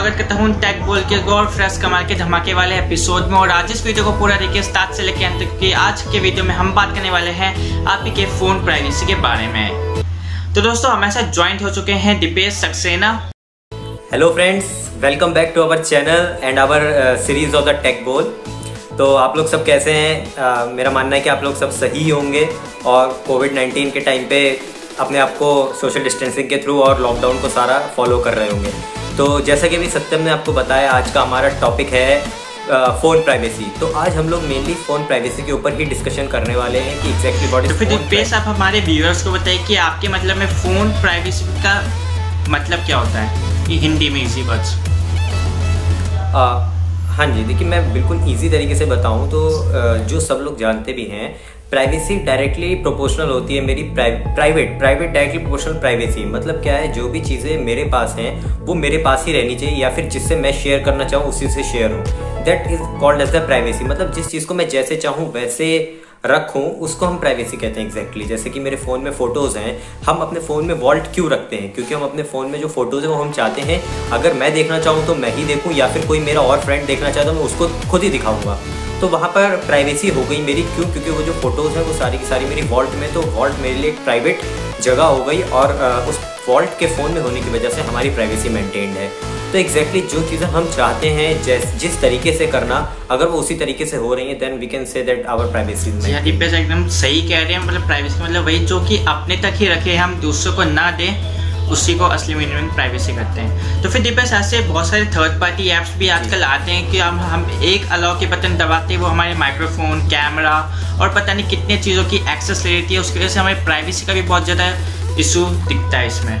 स्वागत करता हूँ टेक बोल के और फ्रेश कमाल के धमाके वाले एपिसोड में। और आज इस वीडियो को पूरा देखिए स्टार्ट से लेकर अंत तक, क्योंकि आज के वीडियो में हम बात करने वाले हैं आपके फ़ोन प्राइवेसी के बारे में। तो दोस्तों हमारे साथ ज्वाइंट हो चुके हैं Dipesh Saxena. Hello friends, welcome back to our channel and our series of the tech बोल। तो आप लोग सब कैसे हैं? मेरा मानना है कि आप लोग सब सही होंगे और कोविड-19 के टाइम पे अपने आप को सोशल डिस्टेंसिंग के थ्रू और लॉकडाउन को सारा फॉलो कर रहे होंगे। तो जैसा कि अभी सत्यम ने आपको बताया, आज का हमारा टॉपिक है फ़ोन प्राइवेसी। तो आज हम लोग मेनली फ़ोन प्राइवेसी के ऊपर ही डिस्कशन करने वाले हैं कि एग्जैक्टली व्हाट इज। तो फिर दीपेश, आप हमारे व्यूअर्स को बताइए कि आपके मतलब में फ़ोन प्राइवेसी का मतलब क्या होता है हिंदी में, इजी वर्ड्स। हाँ जी, देखिए मैं बिल्कुल इजी तरीके से बताऊं तो जो सब लोग जानते भी हैं, प्राइवेसी डायरेक्टली प्रोपोर्शनल होती है मेरी प्राइवेट डायरेक्टली प्रोपोर्शनल प्राइवेसी। मतलब क्या है, जो भी चीज़ें मेरे पास हैं वो मेरे पास ही रहनी चाहिए, या फिर जिससे मैं शेयर करना चाहूँ उसी से शेयर हूँ। That is called as the privacy. मतलब जिस चीज़ को मैं जैसे चाहूँ वैसे रखूँ उसको हम प्राइवेसी कहते हैं। एग्जैक्टली जैसे कि मेरे फ़ोन में फ़ोटोज़ हैं, हम अपने फ़ोन में वॉल्ट क्यों रखते हैं? क्योंकि हम अपने फ़ोन में जो फ़ोटोज़ हैं वो हम चाहते हैं अगर मैं देखना चाहूँ तो मैं ही देखूँ, या फिर कोई मेरा और फ्रेंड देखना चाहता है मैं उसको खुद ही दिखाऊँगा। तो वहाँ पर प्राइवेसी हो गई मेरी। क्यों? क्योंकि वो जो फ़ोटोज़ हैं वो सारी की सारी मेरी वॉल्ट में, तो वॉल्ट मेरे लिए एक प्राइवेट जगह हो गई और उस वॉल्ट के फ़ोन में होने की वजह से हमारी प्राइवेसी मेंटेन्ड है। तो एग्जैक्टली जो चीज़ें हम चाहते हैं जिस तरीके से करना, अगर वो उसी तरीके से हो रही है, then we can say that our privacy. Dipesh एकदम सही कह रहे हैं। मतलब प्राइवेसी मतलब वही जो कि अपने तक ही रखे, हम दूसरों को ना दें, उसी को असली मीनिंग में प्राइवेसी कहते हैं। तो फिर दीपेश, ऐसे बहुत सारे थर्ड पार्टी ऐप्स भी आजकल आते हैं कि हम एक अलाउ के बटन दबाते हैं वो हमारे माइक्रोफोन, कैमरा और पता नहीं कितने चीज़ों की एक्सेस ले लेती है। उसकी वजह से हमारी प्राइवेसी का भी बहुत ज़्यादा इशू दिखता है इसमें।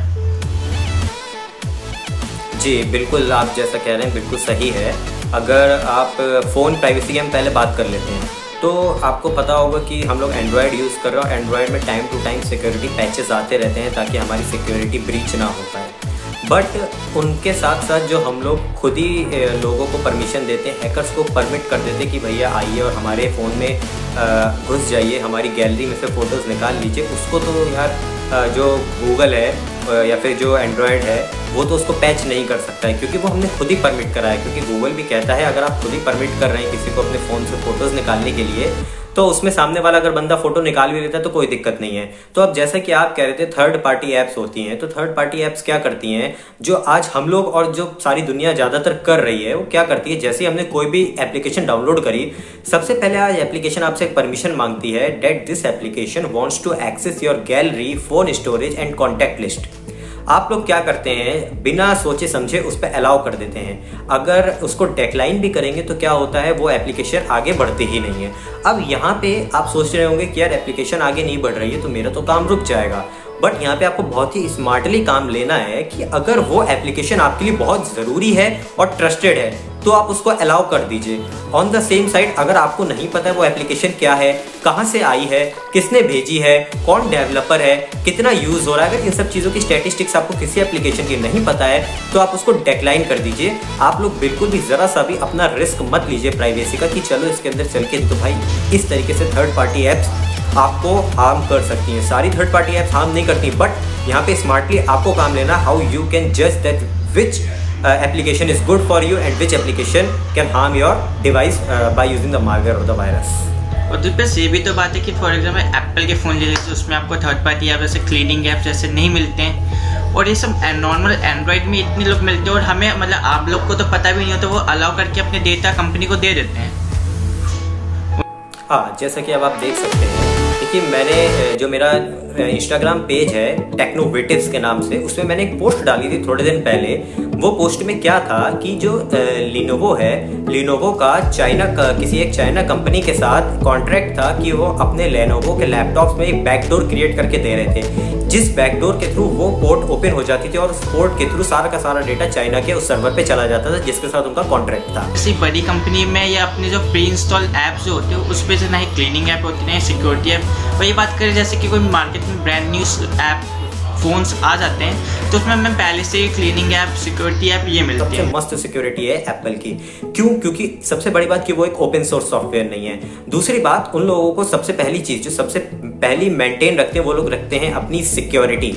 जी बिल्कुल, आप जैसा कह रहे हैं बिल्कुल सही है। अगर आप फ़ोन प्राइवेसी की हम पहले बात कर लेते हैं, तो आपको पता होगा कि हम लोग एंड्रॉयड यूज़ कर रहे हो। एंड्रॉयड में time to time security patches आते रहते हैं ताकि हमारी सिक्योरिटी ब्रीच ना हो पाए। बट उनके साथ साथ जो हम लोग खुद ही लोगों को परमिशन देते हैं, हैकर्स को परमिट कर देते हैं कि भैया आइए और हमारे फ़ोन में घुस जाइए, हमारी गैलरी में से फ़ोटोज़ निकाल लीजिए, उसको तो यार जो गूगल है या फिर जो एंड्रॉयड है वो तो उसको पैच नहीं कर सकता है, क्योंकि वो हमने खुद ही परमिट कराया है। क्योंकि गूगल भी कहता है अगर आप खुद ही परमिट कर रहे हैं किसी को अपने फ़ोन से फ़ोटोज़ निकालने के लिए, तो उसमें सामने वाला अगर बंदा फ़ोटो निकाल भी लेता है तो कोई दिक्कत नहीं है। तो अब जैसा कि आप कह रहे थे थर्ड पार्टी ऐप्स होती हैं, तो थर्ड पार्टी ऐप्स क्या करती हैं, जो आज हम लोग और जो सारी दुनिया ज़्यादातर कर रही है, वो क्या करती है, जैसे ही हमने कोई भी एप्लीकेशन डाउनलोड करी, सबसे पहले आज एप्लीकेशन आपसे एक परमिशन मांगती है that this application wants to access your gallery, phone storage and contact list. आप लोग क्या करते हैं, बिना सोचे समझे उस पर अलाउ कर देते हैं। अगर उसको डेक्लाइन भी करेंगे तो क्या होता है, वो एप्लीकेशन आगे बढ़ती ही नहीं है। अब यहाँ पे आप सोच रहे होंगे कि यार एप्लीकेशन आगे नहीं बढ़ रही है तो मेरा तो काम रुक जाएगा। बट यहाँ पे आपको बहुत ही स्मार्टली काम लेना है कि अगर वो एप्लीकेशन आपके लिए बहुत ज़रूरी है और ट्रस्टेड है तो आप उसको अलाउ कर दीजिए। ऑन द सेम साइड अगर आपको नहीं पता है वो एप्लीकेशन क्या है, कहाँ से आई है, किसने भेजी है, कौन डेवलपर है, कितना यूज़ हो रहा है, अगर इन सब चीज़ों की स्टैटिस्टिक्स आपको किसी एप्लीकेशन की नहीं पता है तो आप उसको डेक्लाइन कर दीजिए। आप लोग बिल्कुल भी ज़रा सा भी अपना रिस्क मत लीजिए प्राइवेसी का कि चलो इसके अंदर चल के, तो भाई इस तरीके से थर्ड पार्टी ऐप्स आपको हार्म कर सकती हैं। सारी थर्ड पार्टी ऐप्स हार्म नहीं करती, बट यहाँ पे स्मार्टली आपको काम लेना, हाउ यू कैन जज that which application is good for you and which application can harm your device by using the malware और द वायरस। और दूसरे ये भी तो बात है कि फॉर एग्जाम्पल एप्पल के फ़ोन ले लीजिए, उसमें आपको थर्ड पार्टी ऐप जैसे क्लीनिंग ऐप जैसे नहीं मिलते हैं, और ये सब नॉर्मल एंड्रॉयड में इतने लोग मिलते हैं और हमें मतलब आप लोग को तो पता भी नहीं होता, वो अलाउ करके अपने डेटा कंपनी को दे देते हैं। हाँ, जैसा कि अब आप देख सकते हैं कि मैंने जो मेरा इंस्टाग्राम पेज है टेक्नोवेटिव्स के नाम से, उसमें मैंने एक पोस्ट डाली थी थोड़े दिन पहले। वो पोस्ट में क्या था कि जो लिनोवो है, लिनोवो का चाइना का किसी एक चाइना कंपनी के साथ कॉन्ट्रैक्ट था कि वो अपने लेनोवो के लैपटॉप्स में एक बैकडोर क्रिएट करके दे रहे थे, जिस बैकडोर के थ्रू वो पोर्ट ओपन हो जाती थी और उस पोर्ट के थ्रू सारा का सारा डेटा चाइना के उस सर्वर पे चला जाता था जिसके साथ उनका कॉन्ट्रैक्ट था। किसी बड़ी कंपनी में या अपने जो प्री इंस्टॉल ऐप्स जो होते हैं उस पर से ना ही क्लीनिंग ऐप होती है, सिक्योरिटी ऐप। और ये बात करें जैसे कि कोई मार्केट में ब्रांड न्यू ऐप फ़ोन्स आ जाते हैं तो उसमें हमें पहले से क्लीनिंग ऐप, सिक्योरिटी ऐप ये मिलती है। मस्त सिक्योरिटी है एप्पल की। क्यों? क्योंकि सबसे बड़ी बात कि वो एक ओपन सोर्स सॉफ्टवेयर नहीं है। दूसरी बात, उन लोगों को सबसे पहली चीज़ जो सबसे पहली मेंटेन रखते हैं वो लोग रखते हैं अपनी सिक्योरिटी।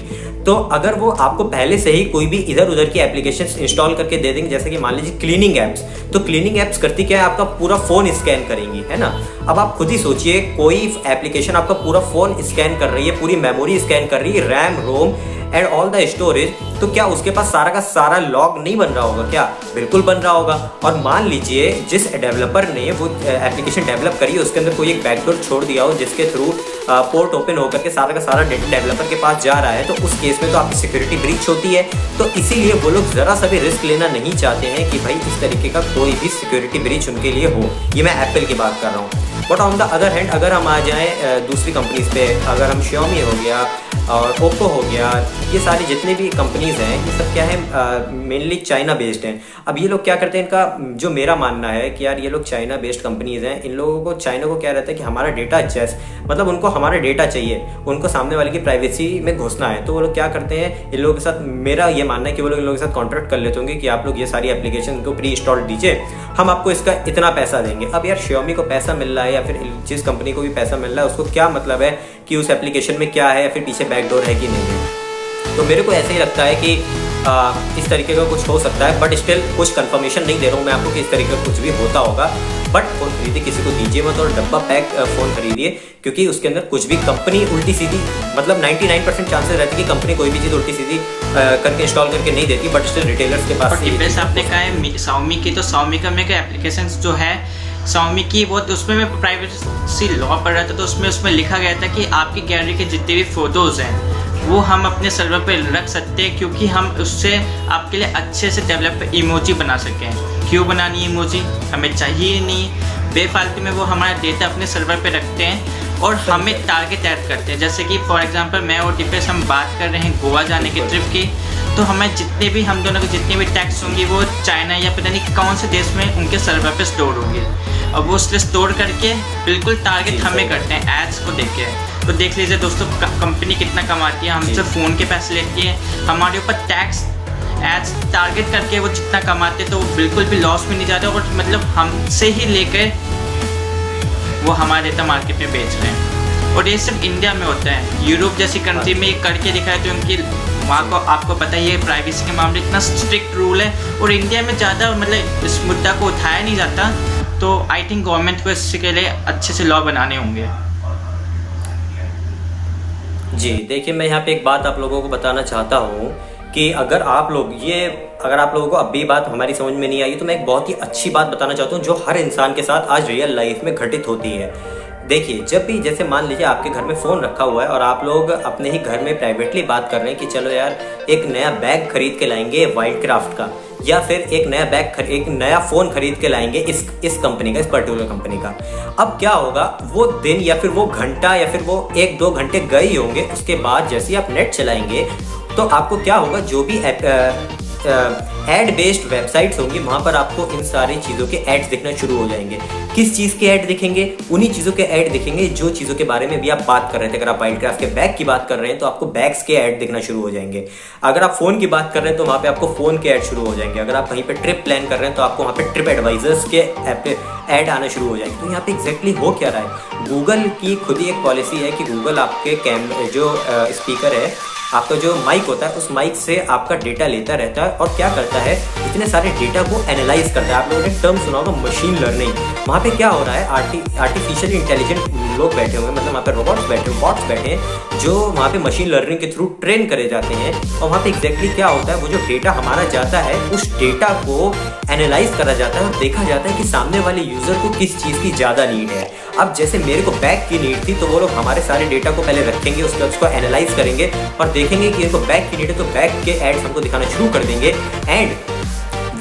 तो अगर वो आपको पहले से ही कोई भी इधर उधर की एप्लीकेशंस इंस्टॉल करके दे देंगे, जैसे कि मान लीजिए क्लीनिंग ऐप्स, तो क्लीनिंग ऐप्स करती क्या है, आपका पूरा फ़ोन स्कैन करेंगी, है ना। अब आप खुद ही सोचिए, कोई एप्लीकेशन आपका पूरा फ़ोन स्कैन कर रही है, पूरी मेमोरी स्कैन कर रही है, RAM, ROM and all the storage, तो क्या उसके पास सारा का सारा लॉग नहीं बन रहा होगा क्या? बिल्कुल बन रहा होगा। और मान लीजिए जिस डेवलपर ने वो एप्लीकेशन डेवलप करी है उसके अंदर कोई एक बैकडोर छोड़ दिया हो जिसके थ्रू पोर्ट ओपन होकर के सारा का सारा डेटा डेवलपर के पास जा रहा है, तो उस केस में तो आपकी सिक्योरिटी ब्रीच होती है। तो इसीलिए वो लोग ज़रा सा भी रिस्क लेना नहीं चाहते हैं कि भाई इस तरीके का कोई भी सिक्योरिटी ब्रीच उनके लिए हो। ये मैं एप्पल की बात कर रहा हूँ। But on the other hand अगर हम आ जाएँ दूसरी कंपनीज़ पे, अगर हम Xiaomi हो गया और Oppo हो गया, ये सारी जितनी भी कंपनीज़ हैं ये सब क्या है, मेनली चाइना बेस्ड हैं। अब ये लोग क्या करते हैं, इनका जो मेरा मानना है कि यार ये लोग चाइना बेस्ड कंपनीज़ हैं, इन लोगों को चाइना को क्या रहता है कि हमारा डेटा मतलब उनको हमारा डेटा चाहिए, उनको सामने वाले की प्राइवेसी में घुसना है। तो वो लोग क्या करते हैं, इन लोगों के साथ मेरा ये मानना है कि वो लोग इन लोगों के साथ कॉन्ट्रैक्ट कर लेते होंगे कि आप लोग ये सारी एप्लीकेशन को प्री इंस्टॉल दीजिए, हम आपको इसका इतना पैसा देंगे। अब यार Xiaomi को पैसा मिल रहा है या फिर जिस कंपनी को भी पैसा मिल रहा है उसको क्या मतलब है कि उस एप्लीकेशन में क्या है या फिर पीछे बैकडोर है कि नहीं है। तो मेरे को ऐसे ही लगता है कि इस तरीके का कुछ हो सकता है, बट स्टिल कुछ कंफर्मेशन नहीं दे रहा हूँ मैं आपको कि इस तरीके का कुछ भी होता होगा। बट फ़ोन खरीदिए, किसी को दीजिए मत, और डब्बा पैक फ़ोन खरीदिए, क्योंकि उसके अंदर कुछ भी कंपनी उल्टी सीधी, मतलब 99% चांसेस रहते हैं कि कंपनी कोई भी चीज़ उल्टी सीधी करके इंस्टॉल करके नहीं देती, बट स्टिल रिटेलर्स के पास। जैसे आपने कहा है Xiaomi की, तो Xiaomi का मेरे एप्लीकेशन जो है Xiaomi की, बहुत उसमें मैं प्राइवेसी लॉ पढ़ रहा था, तो उसमें लिखा गया था कि आपकी गैलरी के जितने भी फ़ोटोज़ हैं वो हम अपने सर्वर पे रख सकते हैं, क्योंकि हम उससे आपके लिए अच्छे से डेवलप इमोजी बना सकें। क्यों बनानी इमोजी, हमें चाहिए नहीं, बेफालतू में वो हमारा डेटा अपने सर्वर पे रखते हैं और हमें टारगेट ऐड करते हैं। जैसे कि फॉर एग्जांपल मैं और दीपेश हम बात कर रहे हैं गोवा जाने की ट्रिप की, तो हमें जितने भी, हम दोनों को जितने भी टैक्स होंगे वो चाइना या पता नहीं कौन से देश में उनके सर्वर पे स्टोर होंगे, और वो उससे स्टोर करके बिल्कुल टारगेट हमें करते हैं एड्स को देख के। तो देख लीजिए दोस्तों, कंपनी कितना कमाती है, हमसे फ़ोन के पैसे लेती है, हमारे ऊपर टैक्स एड्स टारगेट करके वो जितना कमाते, तो वो बिल्कुल भी लॉस में नहीं जाते, और मतलब हमसे ही लेकर वो हमारे डेटा मार्केट में बेच रहे हैं। और ये सिर्फ इंडिया में होता है, यूरोप जैसी कंट्री में करके दिखा है, तो उनकी वहाँ को आपको पता ही है प्राइवेसी के मामले इतना स्ट्रिक्ट रूल है, और इंडिया में ज़्यादा मतलब इस मुद्दा को उठाया नहीं जाता। तो आई थिंक गवर्नमेंट को इसके लिए अच्छे से लॉ बनाने होंगे। जी देखिए, मैं यहाँ पे एक बात आप लोगों को बताना चाहता हूँ कि अगर आप लोगों को अब भी बात हमारी समझ में नहीं आई, तो मैं एक बहुत ही अच्छी बात बताना चाहता हूँ जो हर इंसान के साथ आज रियल लाइफ में घटित होती है। देखिए, जब भी, जैसे मान लीजिए आपके घर में फ़ोन रखा हुआ है और आप लोग अपने ही घर में प्राइवेटली बात कर रहे हैं कि चलो यार एक नया बैग खरीद के लाएंगे वाइल्डक्राफ्ट का, या फिर एक नया फ़ोन खरीद के लाएंगे इस कंपनी का, इस पर्टिकुलर कंपनी का। अब क्या होगा, वो दिन या फिर वो घंटा या फिर वो 1-2 घंटे गए ही होंगे, उसके बाद जैसे ही आप नेट चलाएंगे तो आपको क्या होगा, जो भी एड बेस्ड वेबसाइट्स होंगी वहाँ पर आपको इन सारी चीज़ों के ऐड्स दिखना शुरू हो जाएंगे। किस चीज़ के ऐड दिखेंगे, उन्हीं चीज़ों के ऐड दिखेंगे जो चीज़ों के बारे में भी आप बात कर रहे थे। अगर आप वाइल्डक्राफ्ट के बैग की बात कर रहे हैं तो आपको बैग्स के ऐड दिखना शुरू हो जाएंगे। अगर आप फ़ोन की बात कर रहे हैं तो वहाँ पर आपको फ़ोन के ऐड शुरू हो जाएंगे। अगर आप कहीं पर ट्रिप प्लान कर रहे हैं तो आपको वहाँ पर TripAdvisor के ऐड आना शुरू हो जाएंगे। तो यहाँ पर एग्जैक्टली हो क्या रहा है, गूगल की खुद ही एक पॉलिसी है कि गूगल आपके जो स्पीकर है, आपका जो माइक होता है, उस माइक से आपका डेटा लेता रहता है और क्या करता है, इतने सारे डेटा को एनालाइज करता है। आप लोगों ने टर्म सुना होगा मशीन लर्निंग, वहाँ पे क्या हो रहा है, आर्टिफिशियल इंटेलिजेंट लोग बैठे हुए हैं, मतलब वहाँ पे रोबोट्स बैठे हैं, बॉट्स बैठे हैं जो वहाँ पे मशीन लर्निंग के थ्रू ट्रेन करे जाते हैं। और वहाँ पे एग्जैक्टली क्या होता है, वो जो डेटा हमारा जाता है उस डेटा को एनालाइज करा जाता है और देखा जाता है कि सामने वाले यूज़र को किस चीज़ की ज़्यादा नीड है। अब जैसे मेरे को बैग की नीड थी तो वो लोग हमारे सारे डेटा को पहले रखेंगे, उसके उसको एनालाइज करेंगे और देखेंगे कि इनको बैग की नीड है तो बैग के एड्स हमको दिखाना शुरू कर देंगे। एंड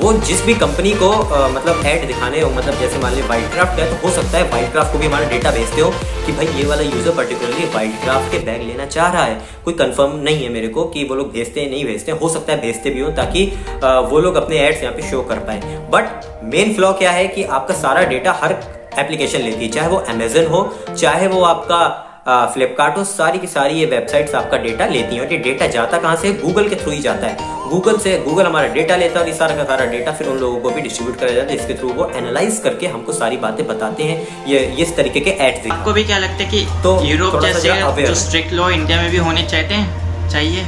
वो जिस भी कंपनी को मतलब ऐड दिखाने हो, मतलब जैसे मान लीजिए वाइल्डक्राफ्ट है तो हो सकता है वाइल्डक्राफ्ट को भी हमारा डेटा भेजते हो कि भाई ये वाला यूज़र पर्टिकुलरली वाइल्डक्राफ्ट के बैग लेना चाह रहा है। कोई कंफर्म नहीं है मेरे को कि वो लोग भेजते हैं नहीं भेजते हैं, हो सकता है भेजते भी हों ताकि वो लोग अपने एड्स यहाँ पे शो कर पाए। बट मेन फ्लॉ क्या है कि आपका सारा डेटा हर एप्लीकेशन लेती है, चाहे वो अमेजन हो, चाहे वो आपका फ्लिपकार्ट हो, सारी की सारी ये वेबसाइट्स आपका डेटा लेती हैं। और ये डेटा जाता कहाँ से, गूगल के थ्रू ही जाता है। गूगल से गूगल हमारा डेटा लेता है और ये सारा का सारा डेटा फिर उन लोगों को भी डिस्ट्रीब्यूट कराया जाता है, इसके थ्रू वो एनालाइज करके हमको सारी बातें बताते हैं। ये इस तरीके के एड्स आपको भी क्या लगता है कि तो यूरोप जैसे जो स्ट्रिक्ट लॉ इंडिया में भी होने चाहिए?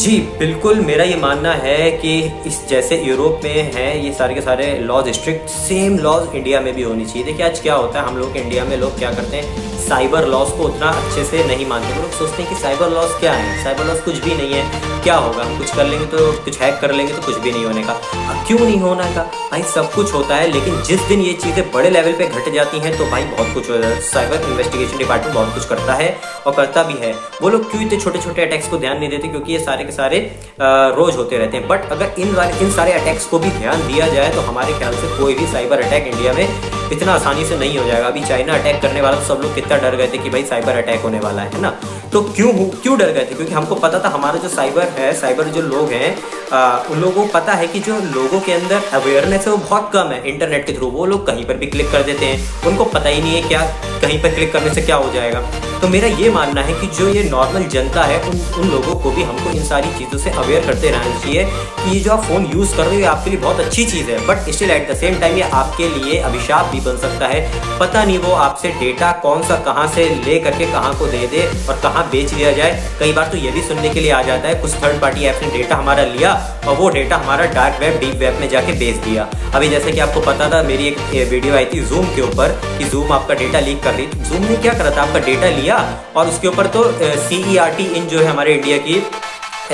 जी बिल्कुल, मेरा ये मानना है कि इस जैसे यूरोप में हैं ये सारे के सारे laws strict, same laws India में भी होनी चाहिए। देखिए आज क्या होता है, हम लोग इंडिया में लोग क्या करते हैं, साइबर लॉज को उतना अच्छे से नहीं मानते। लोग सोचते हैं कि साइबर लॉज क्या है, साइबर लॉज कुछ भी नहीं है, क्या होगा, हम कुछ कर लेंगे तो कुछ हैक कर लेंगे तो कुछ भी नहीं होने का। अब क्यों नहीं होना का भाई, सब कुछ होता है, लेकिन जिस दिन ये चीज़ें बड़े लेवल पे घट जाती हैं तो भाई बहुत कुछ हो जाता है। साइबर इन्वेस्टिगेशन डिपार्टमेंट बहुत कुछ करता है और करता भी है। वो लोग क्यों इतने छोटे छोटे अटैक्स को ध्यान नहीं देते, क्योंकि ये सारे के सारे रोज होते रहते हैं। बट अगर इन सारे अटैक्स को भी ध्यान दिया जाए तो हमारे ख्याल से कोई भी साइबर अटैक इंडिया में इतना आसानी से नहीं हो जाएगा। अभी चाइना अटैक करने वाला तो सब लोग कितना डर गए थे कि भाई साइबर अटैक होने वाला है ना, तो क्यों डर गए थे, क्योंकि हमको पता था हमारा जो साइबर है, साइबर जो लोग हैं उन लोगों को पता है कि जो लोगों के अंदर अवेयरनेस है वो बहुत कम है। इंटरनेट के थ्रू वो लोग कहीं पर भी क्लिक कर देते हैं, उनको पता ही नहीं है क्या कहीं पर क्लिक करने से क्या हो जाएगा। तो मेरा ये मानना है कि जो ये नॉर्मल जनता है उन लोगों को भी हमको इन सारी चीज़ों से अवेयर करते रहना चाहिए कि ये जो आप फ़ोन यूज़ कर रहे हो ये आपके लिए बहुत अच्छी चीज़ है, but still at the same time ये आपके लिए अभिशाप भी बन सकता है। पता नहीं वो आपसे डेटा कौन सा कहाँ से ले करके कहाँ को दे दे और कहाँ बेच दिया जाए। कई बार तो ये भी सुनने के लिए आ जाता है कुछ थर्ड पार्टी ऐप ने डेटा हमारा लिया और वो डेटा हमारा डार्क वेब, डीप वेब में जाके बेच दिया। अभी जैसे कि आपको पता था, मेरी एक वीडियो आई थी जूम के ऊपर कि जूम आपका डेटा लीक कर रही। जूम ने क्या करा था, आपका डेटा लिया और उसके ऊपर तो CERT-In जो है हमारे इंडिया की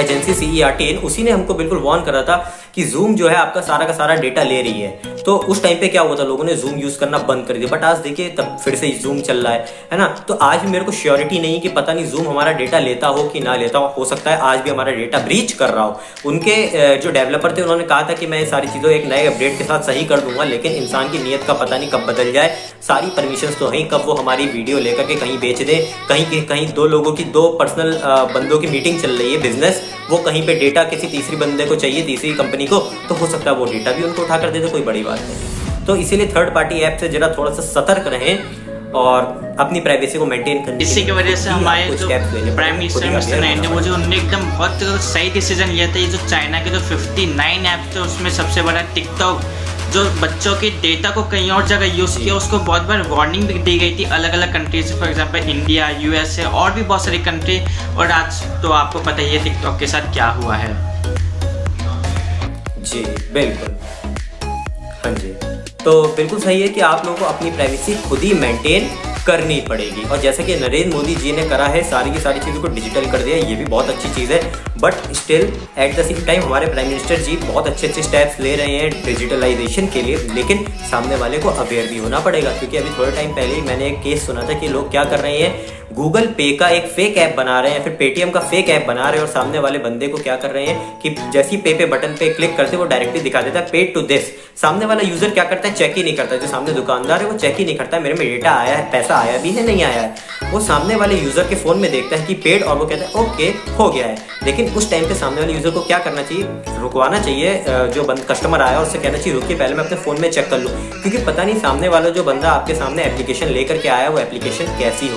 एजेंसी CERT-In, उसी ने हमको बिल्कुल वार्न करा था कि जूम जो है आपका सारा का सारा डेटा ले रही है। तो उस टाइम पे क्या हुआ था, लोगों ने जूम यूज़ करना बंद कर दिया। बट आज देखिए तब फिर से जूम चल रहा है ना। तो आज भी मेरे को श्योरिटी नहीं कि पता नहीं जूम हमारा डेटा लेता हो कि ना लेता हो सकता है आज भी हमारा डेटा ब्रीच कर रहा हो। उनके जो डेवलपर थे उन्होंने कहा था कि मैं सारी चीज़ों एक नए अपडेट के साथ सही कर दूंगा, लेकिन इंसान की नीयत का पता नहीं कब बदल जाए। सारी परमिशंस तो हैं, कब वो हमारी वीडियो लेकर के कहीं बेच दे, कहीं दो लोगों की, दो पर्सनल बंदों की मीटिंग चल रही है बिजनेस, वो कहीं पे डेटा किसी तीसरी बंदे को चाहिए, तीसरी कंपनी को, तो हो सकता है वो डेटा भी उनको उठा कर दे दे, कोई बड़ी बात नहीं। तो इसीलिए थर्ड पार्टी ऐप से जरा थोड़ा सा सतर्क रहें और अपनी प्राइवेसी को मेंटेन करें। इसी की वजह से हमारे जो प्राइम मिनिस्टर नरेंद्र मोदी, उन्होंने एकदम बहुत सही डिसीजन लिया था। ये जो चाइना के जो 59 ऐप्स थे उसमें सबसे बड़ा टिकटॉक, जो बच्चों के डेटा को कहीं और जगह यूज़ किया, उसको बहुत बार वार्निंग भी दी गई थी अलग अलग countries, for example India, USA और भी बहुत सारी कंट्री। और आज तो आपको पता ही है टिकटॉक के साथ क्या हुआ है। जी बिल्कुल, हाँ जी, तो बिल्कुल सही है कि आप लोगों को अपनी प्राइवेसी खुद ही मेंटेन करनी पड़ेगी। और जैसे कि नरेंद्र मोदी जी ने करा है, सारी की सारी चीज़ों को डिजिटल कर दिया, ये भी बहुत अच्छी चीज़ है। But still at the same time हमारे प्राइम मिनिस्टर जी बहुत अच्छे अच्छे स्टेप्स ले रहे हैं डिजिटलाइजेशन के लिए, लेकिन सामने वाले को अवेयर भी होना पड़ेगा। क्योंकि अभी थोड़े टाइम पहले ही मैंने एक केस सुना था कि लोग क्या कर रहे हैं, गूगल पे का एक फेक ऐप बना रहे हैं, फिर पेटीएम का फेक ऐप बना रहे हैं, और सामने वाले बंदे को क्या कर रहे हैं कि जैसी पे पे बटन पे क्लिक करते वो डायरेक्टली दिखा देता है पे टू दिस। सामने वाला यूजर क्या करता है, चेक ही नहीं करता। जो सामने दुकानदार है वो चेक ही नहीं करता मेरे में डेटा आया है, पैसा आया भी है नहीं आया है। वो सामने वाले यूजर के फोन में देखता है कि पेड, और वो कहता है ओके हो गया है। लेकिन उस टाइम पे सामने वाले यूजर को क्या करना चाहिए, रुकवाना चाहिए। जो कस्टमर आया उससे कहना चाहिए रुकिए पहले मैं अपने फोन में चेक कर लूँ, क्योंकि पता नहीं सामने वाला जो बंदा आपके सामने एप्लीकेशन लेकर के आया है वो एप्लीकेशन कैसी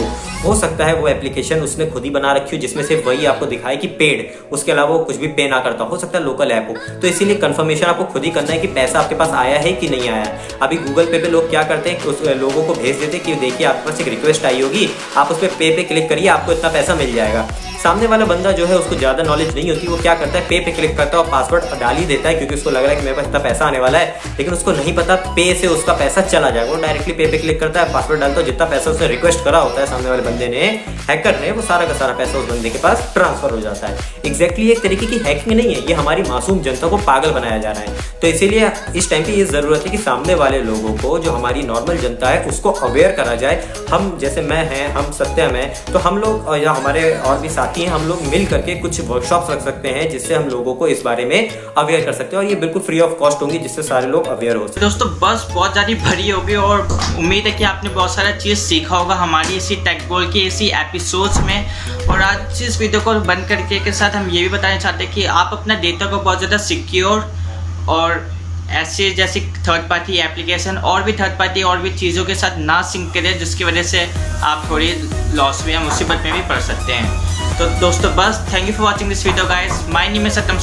हो सकता है वो एप्लीकेशन उसने खुद ही बना रखी हो जिसमें से वही आपको दिखाए कि पेड, उसके अलावा वो कुछ भी पे ना करता हो सकता है लोकल ऐप हो। तो इसीलिए कंफर्मेशन आपको खुद ही करना है कि पैसा आपके पास आया है कि नहीं आया है। अभी गूगल पे लोग क्या करते हैं, उस लोगों को भेज देते कि देखिए आपके पास एक रिक्वेस्ट आई होगी, आप उस पर पे पे क्लिक करिए, आपको इतना पैसा मिल जाएगा। सामने वाला बंदा जो है उसको ज़्यादा नॉलेज नहीं होती, वो क्या करता है पे पे क्लिक करता है और पासवर्ड डाल ही देता है, क्योंकि उसको लग रहा है कि मेरे पास इतना पैसा आने वाला है। लेकिन उसको नहीं पता पे से उसका पैसा चला जाएगा। वो डायरेक्टली पे पे क्लिक करता है, पासवर्ड डालता है, जितना पैसा उसने रिक्वेस्ट करा होता है सामने वाले बंदे ने, हैकर ने, वो सारा का सारा पैसा उस बंदे के पास ट्रांसफर हो जाता है। एग्जैक्टली एक तरीके की हैकिंग नहीं है, ये हमारी मासूम जनता को पागल बनाया जा रहा है। तो इसीलिए इस टाइम पर ये ज़रूरत है कि सामने वाले लोगों को, जो हमारी नॉर्मल जनता है, उसको अवेयर करा जाए। हम जैसे मैं हैं, हम सत्यम हैं, तो हम लोग या हमारे और भी साथ हम लोग मिल करके कुछ वर्कशॉप्स रख सकते हैं जिससे हम लोगों को इस बारे में अवेयर कर सकते हैं, और ये बिल्कुल फ्री ऑफ कॉस्ट होंगी जिससे सारे लोग अवेयर हो सकते हैं। दोस्तों बस बहुत ज़्यादा भरी होगी और उम्मीद है कि आपने बहुत सारा चीज़ सीखा होगा हमारी इसी टेक बॉल की इसी एपिसोड्स में। और आज इस वीडियो को बंद करके के साथ हम ये भी बताना चाहते हैं कि आप अपना डेटा को बहुत ज़्यादा सिक्योर और ऐसे जैसे थर्ड पार्टी एप्लीकेशन और भी चीज़ों के साथ ना सिंक करें, जिसकी वजह से आप थोड़ी लॉस में या मुसीबत में भी पड़ सकते हैं। तो दोस्तों बस, thank you for watching this video guys. My name is Satyam,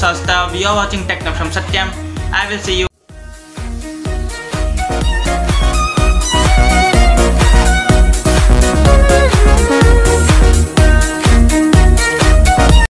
we are watching tech talk from Satyam. I will see you.